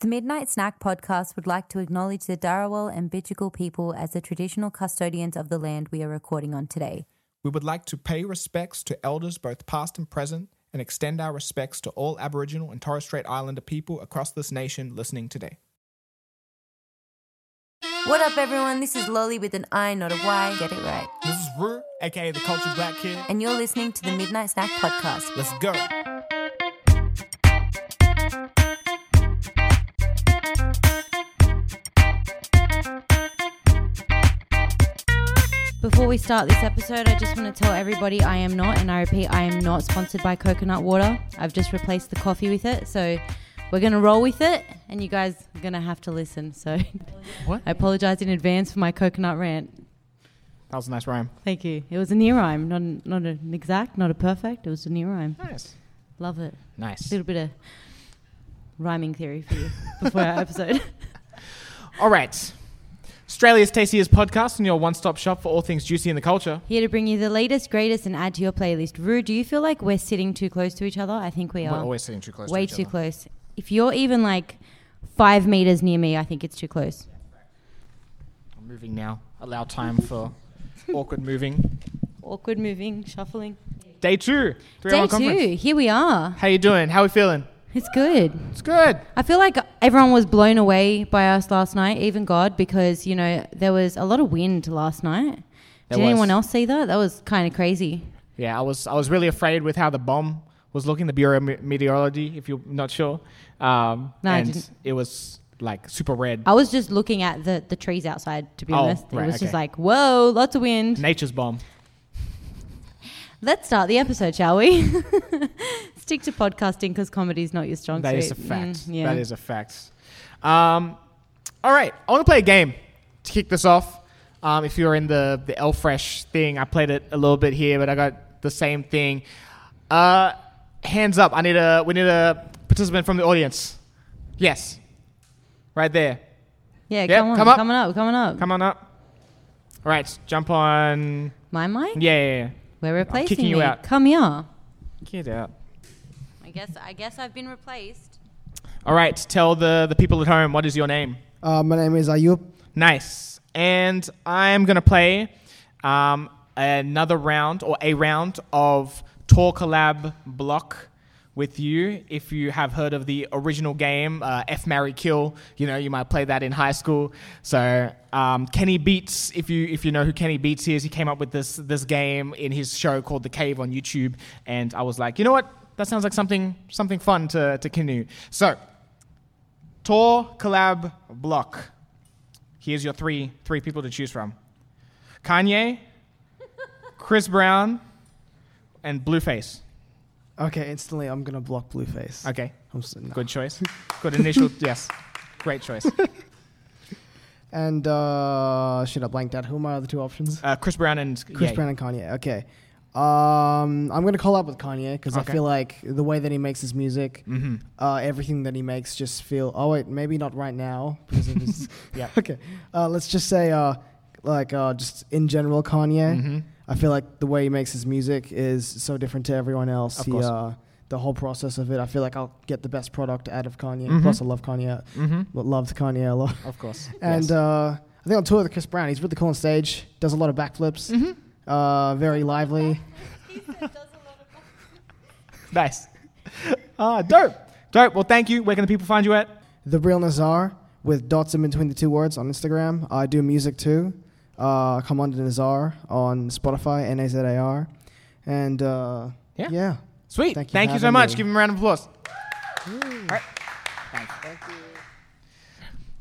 The Midnight Snack Podcast would like to acknowledge the Darawal and Bidjigal people as the traditional custodians of the land we are recording on today. We would like to pay respects to elders both past and present and extend our respects to all Aboriginal and Torres Strait Islander people across this nation listening today. What up, everyone? This is Loli with an I, not a Y. Get it right. This is Ruu, aka the Cultured Black Kid. And you're listening to the Midnight Snack Podcast. Let's go. Before we start this episode, I just want to tell everybody I am not, and I repeat, I am not sponsored by Coconut Water. I've just replaced the coffee with it, so we're going to roll with it, and you guys are going to have to listen. So what? I apologise in advance for my coconut rant. That was a nice rhyme. Thank you. It was a near rhyme, not an exact, not a perfect, it was a near rhyme. Nice. Love it. Nice. A little bit of rhyming theory for you before our episode. All right. Australia's Tastiest Podcast and your one-stop shop for all things juicy in the culture. Here to bring you the latest, greatest, and add to your playlist. Roo, do you feel like we're sitting too close to each other? I think we are. We're always sitting too close to each other. Way too close. If you're even like 5 meters near me, I think it's too close. I'm moving now. Allow time for awkward moving. Awkward moving, shuffling. Day two. 301 conference. Day two. Here we are. How you doing? How we feeling? It's good. It's good. I feel like everyone was blown away by us last night, even God, because, you know, there was a lot of wind last night. Did anyone else see that? That was kind of crazy. Yeah, I was really afraid with how the bomb was looking, the Bureau of Meteorology, if you're not sure. And it was, like, super red. I was just looking at the trees outside, to be honest. Right, it was just like, whoa, lots of wind. Nature's bomb. Let's start the episode, shall we? Stick to podcasting because comedy is not your strong suit. That is a fact. Yeah. That is a fact. All right. I want to play a game to kick this off. If you're in the El Fresh thing, I played it a little bit here, but I got the same thing. Hands up. We need a participant from the audience. Yes. Right there. Yeah, come on. Come on up. All right. Jump on. My mic? Yeah. We're replacing you. Kicking you out. Come here. Get out. I guess I've been replaced. All right, tell the people at home, what is your name? My name is Ayub. Nice. And I'm going to play a round of Talkalab Block with you. If you have heard of the original game, F, Marry, Kill, you know, you might play that in high school. So Kenny Beats, if you know who Kenny Beats is, he came up with this game in his show called The Cave on YouTube. And I was like, you know what? That sounds like something fun to canoe. So, Talkalab Block. Here's your three people to choose from. Kanye, Chris Brown, and Blueface. Okay, instantly I'm going to block Blueface. Okay. Good choice. Good initial, yes. Great choice. And, shit, I blanked out. Who are my other two options? Chris Brown and Kanye. Okay. I'm going to call up with Kanye because I feel like the way that he makes his music, everything that he makes just feel... Oh, wait, maybe not right now. Because it is yeah. Okay. Let's just say, just in general, Kanye. Mm-hmm. I feel like the way he makes his music is so different to everyone else. Of course. The whole process of it, I feel like I'll get the best product out of Kanye. Mm-hmm. Plus, I love Kanye. Mm-hmm. Loved Kanye a lot. Of course. And yes. I think on tour with Chris Brown, he's really cool on stage, does a lot of backflips. Mm-hmm. Very lively. He does a lot of nice. Dope. Well, thank you. Where can the people find you at? The Real Nazar with dots in between the two words on Instagram. I do music too. Come on to Nazar on Spotify, Nazar. And yeah. Sweet. Thank you so much. Give him a round of applause. All right. Thank you.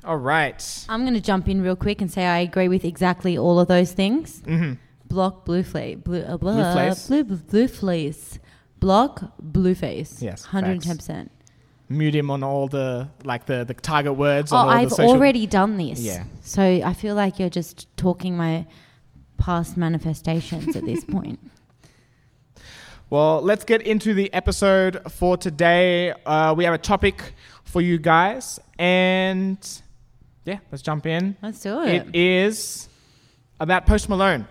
All right. I'm going to jump in real quick and say I agree with exactly all of those things. Mm-hmm. Block Blueface. Blueface. Block Blueface. Yes. 110%. Mute him on all the target words. Oh, I've already done this. Yeah. So I feel like you're just talking my past manifestations at this point. Well, let's get into the episode for today. We have a topic for you guys. And yeah, let's jump in. Let's do it. It is about Post Malone.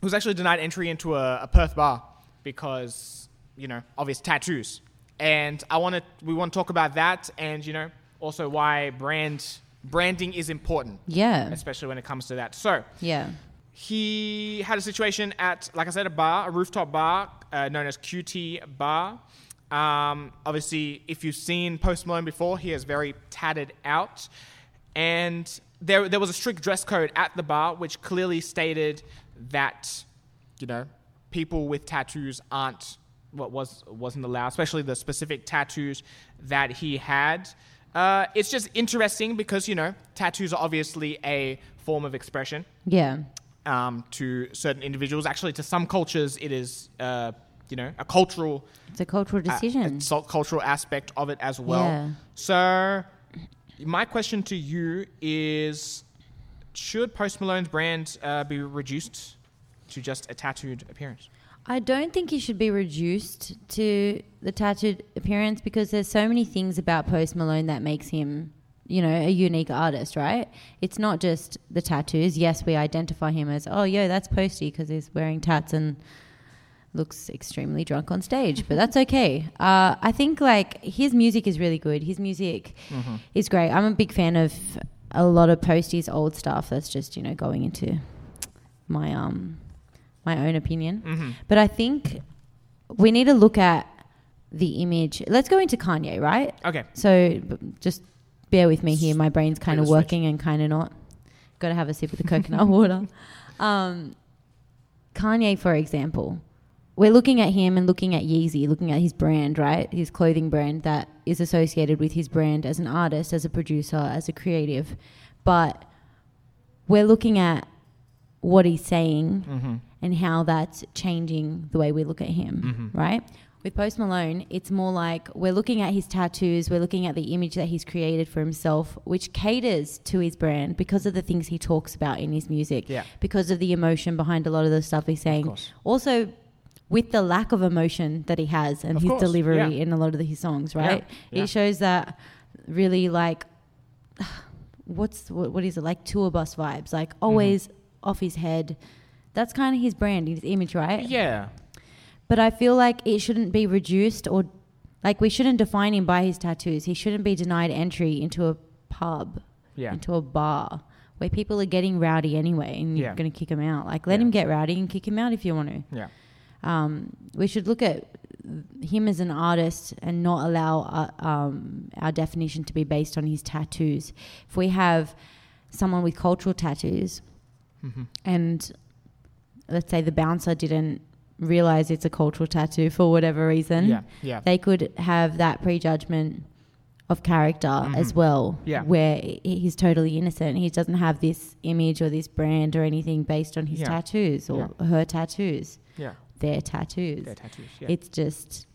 Who was actually denied entry into a Perth bar because, you know, of his tattoos. And we want to talk about that and, you know, also why branding is important. Yeah. Especially when it comes to that. So yeah, he had a situation at, like I said, a bar, a rooftop bar known as QT Bar. Obviously, if you've seen Post Malone before, he is very tatted out. And there was a strict dress code at the bar, which clearly stated that, you know, people with tattoos aren't, wasn't allowed, especially the specific tattoos that he had. It's just interesting because, you know, tattoos are obviously a form of expression. Yeah. To certain individuals. Actually, to some cultures, it is, you know, a cultural... It's a cultural decision. It's a cultural aspect of it as well. Yeah. So my question to you is, should Post Malone's brand be reduced to just a tattooed appearance? I don't think he should be reduced to the tattooed appearance because there's so many things about Post Malone that makes him, you know, a unique artist, right? It's not just the tattoos. Yes, we identify him as, oh, yo, that's Posty because he's wearing tats and looks extremely drunk on stage, but that's okay. I think, like, his music is really good. His music is great. I'm a big fan of a lot of Posty's old stuff. That's just, you know, going into my... my own opinion. Mm-hmm. But I think we need to look at the image. Let's go into Kanye, right? Okay. So just bear with me here. My brain's kind of working and kind of not. Got to have a sip of the coconut water. Kanye, for example. We're looking at him and looking at Yeezy, looking at his brand, right? His clothing brand that is associated with his brand as an artist, as a producer, as a creative. But we're looking at what he's saying and how that's changing the way we look at him, right? With Post Malone, it's more like we're looking at his tattoos, we're looking at the image that he's created for himself, which caters to his brand because of the things he talks about in his music, because of the emotion behind a lot of the stuff he's saying. Also, with the lack of emotion that he has and his delivery in a lot of his songs, right? It shows that really, like, what is it, like tour bus vibes, like always... off his head. That's kind of his brand, his image, right? Yeah. But I feel like it shouldn't be reduced or, like, we shouldn't define him by his tattoos. He shouldn't be denied entry into a pub, into a bar, where people are getting rowdy anyway and you're going to kick him out. Like, let him get rowdy and kick him out if you want to. Yeah. We should look at him as an artist and not allow our definition to be based on his tattoos. If we have someone with cultural tattoos... and let's say the bouncer didn't realize it's a cultural tattoo for whatever reason, they could have that prejudgment of character as well, where he's totally innocent. He doesn't have this image or this brand or anything based on his tattoos or her tattoos, their tattoos. It's just...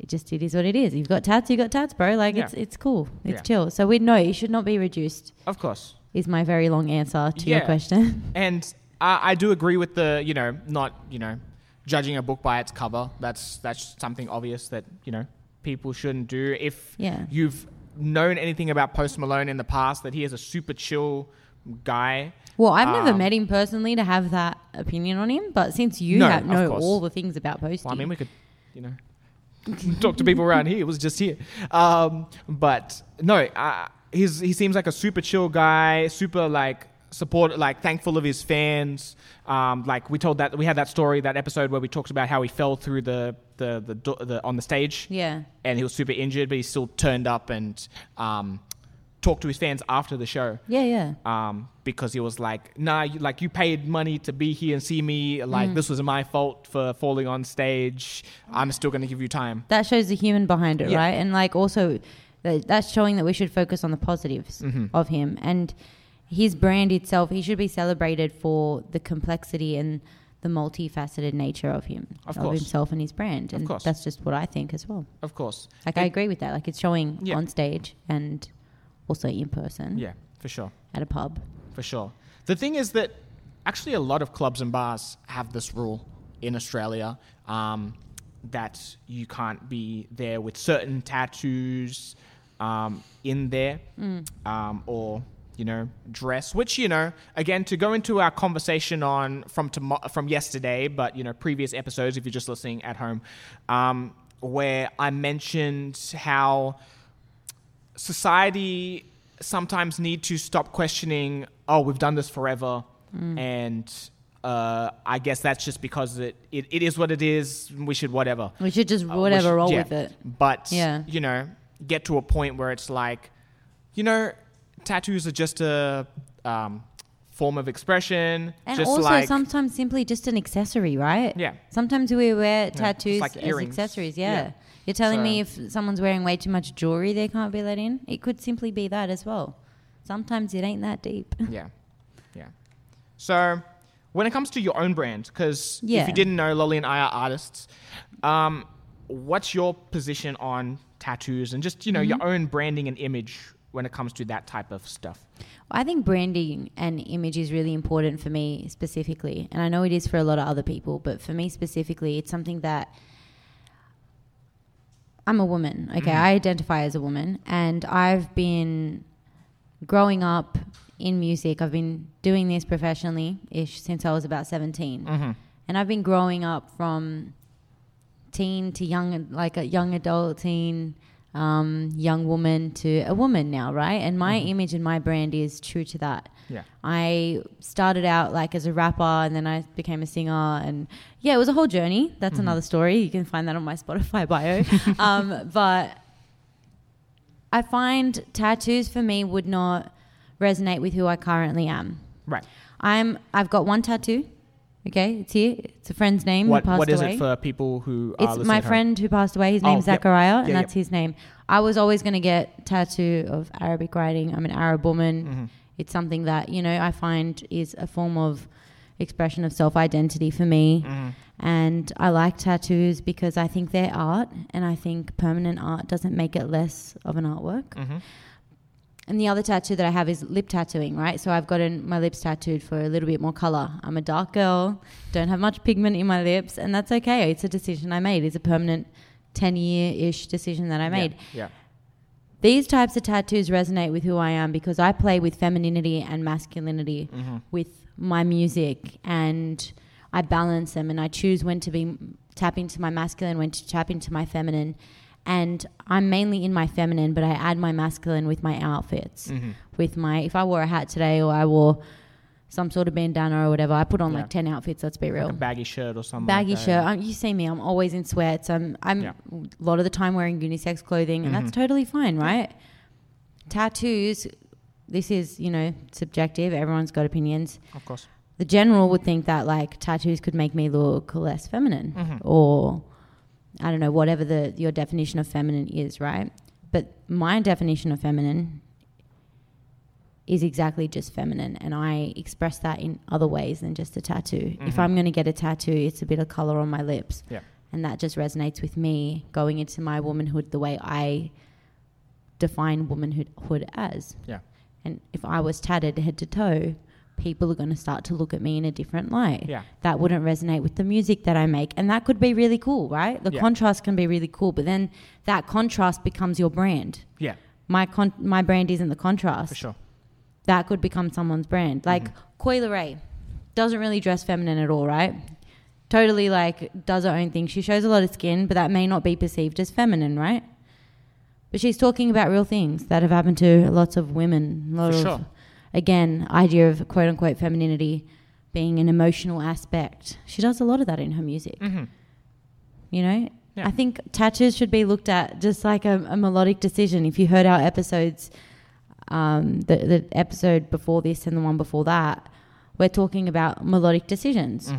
It is what it is. You've got tats, you got tats, bro. Like, it's cool. It's chill. So we know it should not be reduced. Of course. Is my very long answer to your question. And I do agree with the, you know, not, you know, judging a book by its cover. That's something obvious that, you know, people shouldn't do. If you've known anything about Post Malone in the past, that he is a super chill guy. Well, I've never met him personally to have that opinion on him. But since you know all the things about Posty. Well, I mean, we could, you know, talk to people around here. It was just here. But no, he seems like a super chill guy, super like support, like thankful of his fans. Like we had that story, that episode where we talked about how he fell through the on the stage. Yeah. And he was super injured, but he still turned up and talked to his fans after the show. Yeah. Because he was like, nah, you paid money to be here and see me. Like, this was my fault for falling on stage. I'm still going to give you time. That shows the human behind it, right? And like also... That's showing that we should focus on the positives of him. And his brand itself, he should be celebrated for the complexity and the multifaceted nature of him, of himself and his brand. And that's just what I think as well. Of course. Like, I agree with that. Like, it's showing on stage and also in person. Yeah, for sure. At a pub. For sure. The thing is that actually a lot of clubs and bars have this rule in Australia, that you can't be there with certain tattoos in there or, you know, dress, which, you know, again, to go into our conversation on from yesterday, but, you know, previous episodes, if you're just listening at home, where I mentioned how society sometimes need to stop questioning, oh, we've done this forever, and I guess that's just because it is what it is. We should whatever. We should just whatever, roll with it. But, you know, get to a point where it's like, you know, tattoos are just a form of expression. And just also like, sometimes simply just an accessory, right? Yeah. Sometimes we wear tattoos like as accessories, yeah. You're telling me if someone's wearing way too much jewelry, they can't be let in? It could simply be that as well. Sometimes it ain't that deep. Yeah. So when it comes to your own brand, because if you didn't know, Loli and I are artists, what's your position on tattoos and just, you know, your own branding and image when it comes to that type of stuff? I think branding and image is really important for me specifically. And I know it is for a lot of other people, but for me specifically, it's something that I'm a woman. Okay, I identify as a woman, and I've been growing up in music. I've been doing this professionally-ish since I was about 17. And I've been growing up from teen to young, like a young adult, teen, young woman to a woman now, right? And my image and my brand is true to that. Yeah. I started out like as a rapper, and then I became a singer, and it was a whole journey. That's another story. You can find that on my Spotify bio. But I find tattoos for me would not resonate with who I currently am. Right. I've got one tattoo. Okay, it's here. It's a friend's name who passed away. What is it for people who are listening? It's my friend who passed away. His name's Zachariah, and that's his name. I was always going to get tattoo of Arabic writing. I'm an Arab woman. It's something that, you know, I find is a form of expression of self-identity for me. And I like tattoos because I think they're art, and I think permanent art doesn't make it less of an artwork. And the other tattoo that I have is lip tattooing, right? So I've gotten my lips tattooed for a little bit more colour. I'm a dark girl, don't have much pigment in my lips, and that's okay. It's a decision I made. It's a permanent 10-year-ish decision that I made. Yeah. These types of tattoos resonate with who I am because I play with femininity and masculinity with my music, and I balance them, and I choose when to be tap into my masculine, when to tap into my feminine. And I'm mainly in my feminine, but I add my masculine with my outfits. With my, if I wore a hat today, or I wore some sort of bandana or whatever, I put on like 10 outfits, let's be real. Like a baggy shirt or something. Baggy like shirt. You see me, I'm always in sweats. I'm a lot of the time wearing unisex clothing, and that's totally fine, right? Tattoos, this is, you know, subjective. Everyone's got opinions. Of course. The general would think that like tattoos could make me look less feminine or I don't know, whatever your definition of feminine is, right? But my definition of feminine is exactly just feminine, and I express that in other ways than just a tattoo. If I'm going to get a tattoo, it's a bit of colour on my lips, and that just resonates with me going into my womanhood the way I define womanhood as. Yeah. And if I was tatted head to toe, people are going to start to look at me in a different light. Yeah. That wouldn't resonate with the music that I make. And that could be really cool, right? The contrast can be really cool, but then that contrast becomes your brand. Yeah. My brand isn't the contrast. For sure. That could become someone's brand. Like Coi Leray doesn't really dress feminine at all, right? Totally like does her own thing. She shows a lot of skin, but that may not be perceived as feminine, right? But she's talking about real things that have happened to lots of women. Again, idea of quote-unquote femininity being an emotional aspect. She does a lot of that in her music. You know? Yeah. I think tattoos should be looked at just like a melodic decision. If you heard our episodes, the episode before this and the one before that, we're talking about melodic decisions.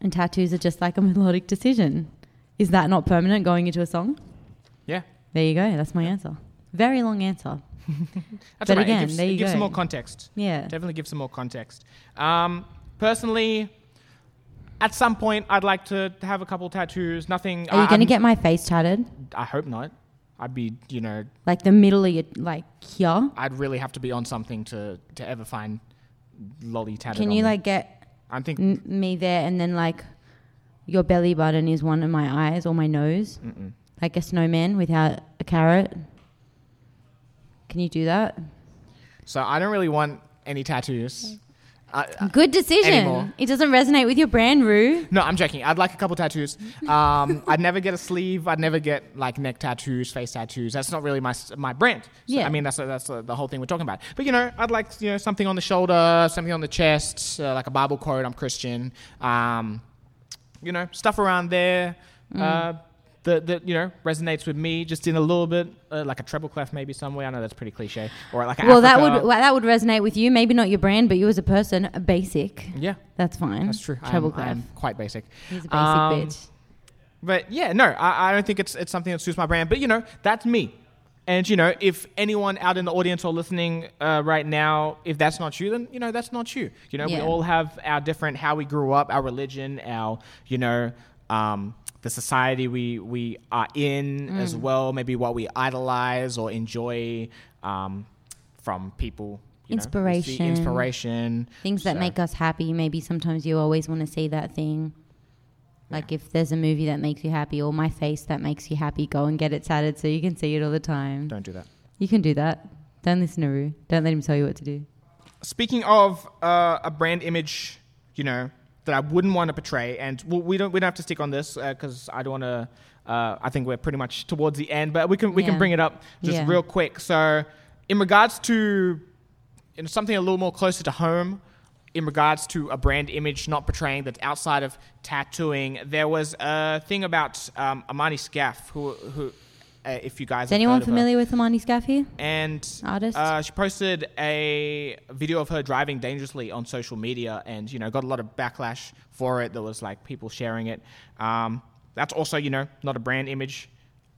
And tattoos are just like a melodic decision. Is that not permanent going into a song? Yeah. There you go. That's my answer. Very long answer. That's but right. Again, it gives some more context. Yeah. Definitely gives some more context. Personally, at some point, I'd like to have a couple tattoos. Nothing. Are you going to get my face tatted? I hope not. I'd be, you know, like the middle of your, like here. I'd really have to be on something to ever find Loli tatted. Can you like get? I'm thinking me there, and then like your belly button is one of my eyes or my nose, like a snowman without a carrot. Can you do that? So I don't really want any tattoos. Good decision. Anymore. It doesn't resonate with your brand, Ruu. No, I'm joking. I'd like a couple tattoos. I'd never get a sleeve. I'd never get like neck tattoos, face tattoos. That's not really my brand. So, yeah. I mean, that's the whole thing we're talking about. But you know, I'd like something on the shoulder, something on the chest, like a Bible quote. I'm Christian. Stuff around there. That resonates with me just in a little bit, like a treble clef maybe somewhere. I know that's pretty cliche. Or like that would resonate with you. Maybe not your brand, but you as a person, basic. Yeah, that's fine. That's true. Treble clef, I'm quite basic. He's a basic bitch. But yeah, no, I don't think it's something that suits my brand. But that's me. And if anyone out in the audience or listening right now, if that's not you, then that's not you. We all have our different how we grew up, our religion, our the society we are in as well, maybe what we idolize or enjoy from people. Inspiration. Things that make us happy. Maybe sometimes you always want to see that thing. Like if there's a movie that makes you happy or my face that makes you happy, go and get it tatted so you can see it all the time. Don't do that. You can do that. Don't listen to Ruu. Don't let him tell you what to do. Speaking of a brand image, that I wouldn't want to portray, and we don't have to stick on this because I don't want to. I think we're pretty much towards the end, but we can bring it up just real quick. So, in regards to something a little more closer to home, in regards to a brand image not portraying that's outside of tattooing, there was a thing about Imani Scaff, who if you guys is anyone familiar with Imani Scaff here? And artist, she posted a video of her driving dangerously on social media, and got a lot of backlash for it. There was like people sharing it. That's also not a brand image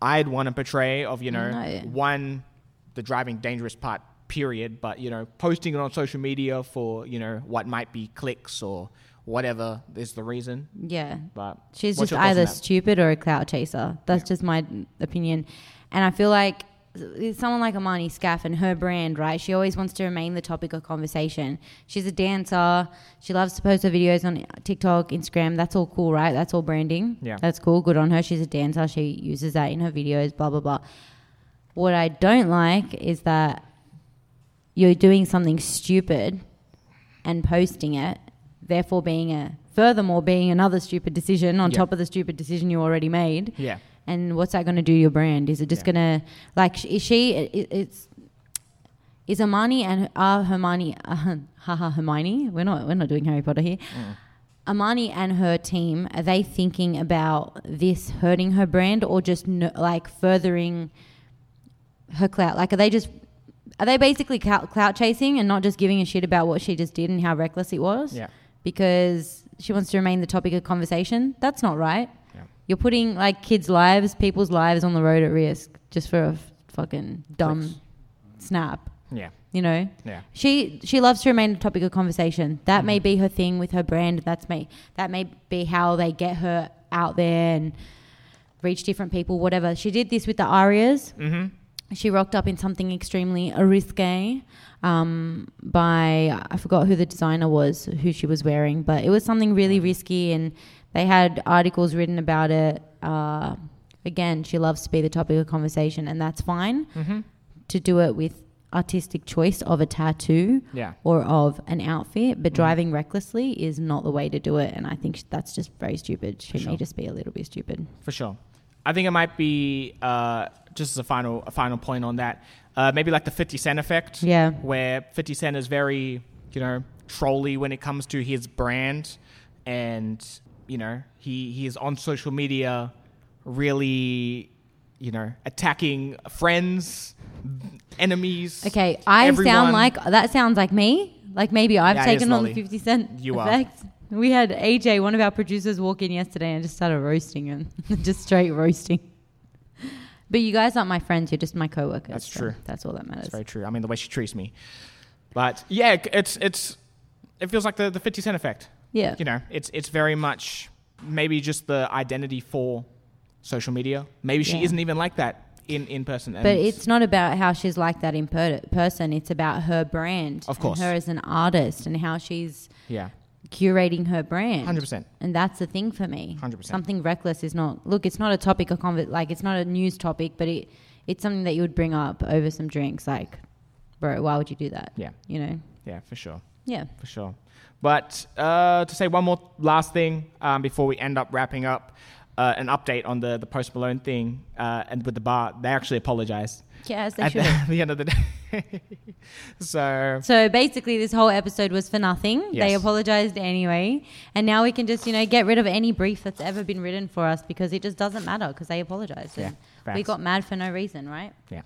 I'd want to portray of the driving dangerous part period, but posting it on social media for what might be clicks or whatever is the reason. Yeah. But she's just either stupid or a clout chaser. That's just my opinion. And I feel like someone like Imani Scaff and her brand, right, she always wants to remain the topic of conversation. She's a dancer. She loves to post her videos on TikTok, Instagram. That's all cool, right? That's all branding. Yeah. That's cool. Good on her. She's a dancer. She uses that in her videos, blah, blah, blah. What I don't like is that you're doing something stupid and posting it, therefore being another stupid decision on top of the stupid decision you already made. Yeah. And what's that going to do to your brand? Is it just going to, like, is Imani and Hermione, Hermione, we're not doing Harry Potter here. Mm. Imani and her team, are they thinking about this hurting her brand or just furthering her clout? Like, are they basically clout chasing and not just giving a shit about what she just did and how reckless it was? Yeah. Because she wants to remain the topic of conversation? That's not right. Yeah. You're putting kids' lives, people's lives on the road at risk just for a fucking dumb snap. Yeah. Yeah. She loves to remain the topic of conversation. That may be her thing with her brand. That may be how they get her out there and reach different people, whatever. She did this with the Arias. Mm-hmm. She rocked up in something extremely risque by, I forgot who the designer was, who she was wearing, but it was something really risky and they had articles written about it. Again, she loves to be the topic of conversation and that's fine to do it with artistic choice of a tattoo or of an outfit, but driving recklessly is not the way to do it, and I think that's just very stupid. She may just be a little bit stupid. For sure. I think it might be, just as a final point on that, maybe like the 50 Cent effect, where 50 Cent is very, trolly when it comes to his brand, and, he is on social media really, attacking friends, enemies. Okay, everyone. That sounds like me. Like maybe I've taken on the 50 Cent effect. You are. We had AJ, one of our producers, walk in yesterday and just started roasting him. Just straight roasting. But you guys aren't my friends. You're just my co-workers. That's true. That's all that matters. That's very true. I mean, the way she treats me. But yeah, it feels like the 50 Cent effect. Yeah. It's very much maybe just the identity for social media. Maybe she isn't even like that in person. But it's not about how she's like that in person. It's about her brand. Of course. And her as an artist and how she's... Yeah. Curating her brand. 100%. And that's the thing for me. 100%. Something reckless is not... Look, it's not a topic of... it's not a news topic, but it's something that you would bring up over some drinks. Like, bro, why would you do that? Yeah. Yeah, for sure. Yeah. For sure. But to say one more last thing before we end up wrapping up, an update on the Post Malone thing and with the bar, they actually apologized. Yeah, as they should. At the end of the day. So basically this whole episode was for nothing. Yes. They apologized anyway. And now we can just, get rid of any brief that's ever been written for us because it just doesn't matter because they apologized. Yeah, we got mad for no reason, right? Yeah.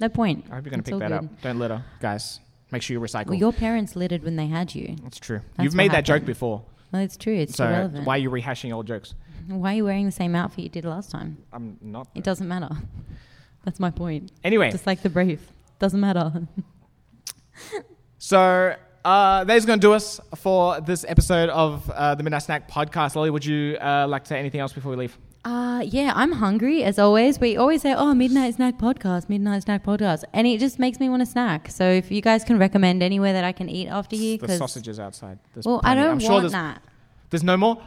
No point. I hope you're going to pick that up. Don't litter, guys. Make sure you recycle. Well, your parents littered when they had you. That's true. You've made that joke before. Well, it's true. It's irrelevant. Why are you rehashing old jokes? Why are you wearing the same outfit you did last time? I'm not. It doesn't matter. That's my point. Anyway. Just like the brief. Doesn't matter. So that is going to do us for this episode of the Midnight Snack Podcast. Loli, would you like to say anything else before we leave? Yeah, I'm hungry as always. We always say, Midnight Snack Podcast. And it just makes me want a snack. So if you guys can recommend anywhere that I can eat after here. The sausages outside. Well, plenty. I'm sure there's that. There's no more?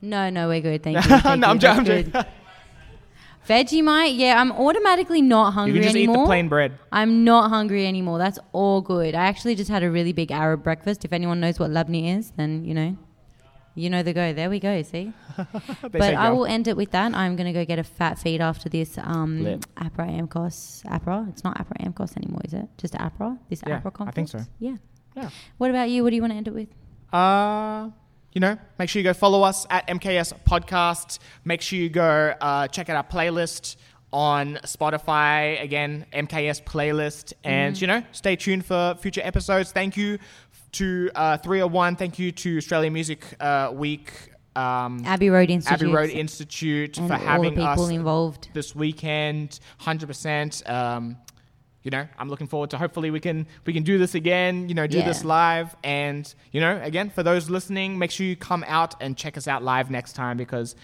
No, we're good. Thank you. I'm joking. Vegemite, yeah, I'm automatically not hungry anymore. You can just eat the plain bread. I'm not hungry anymore. That's all good. I actually just had a really big Arab breakfast. If anyone knows what labni is, then you know the go. There we go, see? But I will end it with that. I'm going to go get a fat feed after this APRA AMCOS. APRA? It's not APRA AMCOS anymore, is it? Just APRA? APRA conference? I think so. Yeah. What about you? What do you want to end it with? Make sure you go follow us at MKS Podcast. Make sure you go check out our playlist on Spotify. Again, MKS Playlist. And, stay tuned for future episodes. Thank you to 301. Thank you to Australian Music Week. Abbey Road Institute for having us involved this weekend. 100%. I'm looking forward to hopefully we can do this again, this live. And, again, for those listening, make sure you come out and check us out live next time because,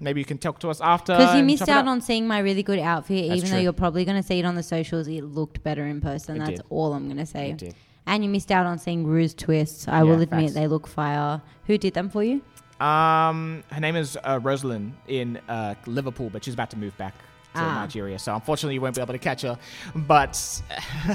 maybe you can talk to us after. Because you missed out on seeing my really good outfit, even though you're probably going to see it on the socials. It looked better in person. That's all I'm going to say. It did. And you missed out on seeing Rue's twists. I will admit they look fire. Who did them for you? Her name is Rosalind in Liverpool, but she's about to move back. Nigeria, so unfortunately you won't be able to catch her, but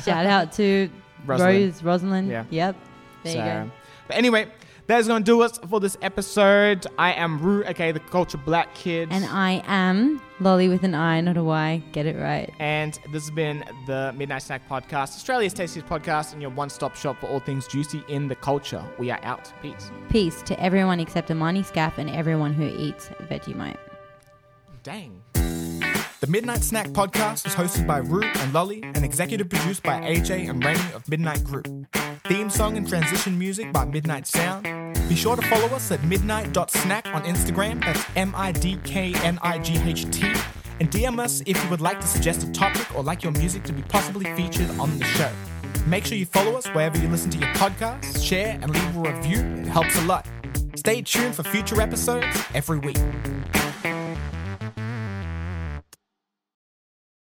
shout out to Rosalind. Yeah. Yep. There you go. But anyway, that is going to do us for this episode. I am Ruu, aka the Culture Black Kid, and I am Loli with an I, not a Y. Get it right. And this has been the Midnight Snack Podcast, Australia's tastiest podcast, and your one-stop shop for all things juicy in the culture. We are out. Peace. Peace to everyone except Imani Scaff and everyone who eats Vegemite. Dang. The Midnight Snack Podcast is hosted by Ruu and Loli and executive produced by AJ and Rainy of Midnight Group. Theme song and transition music by Midnight Sound. Be sure to follow us at midnight.snack on Instagram. That's MIDKNIGHT. And DM us if you would like to suggest a topic or like your music to be possibly featured on the show. Make sure you follow us wherever you listen to your podcasts, share and leave a review. It helps a lot. Stay tuned for future episodes every week.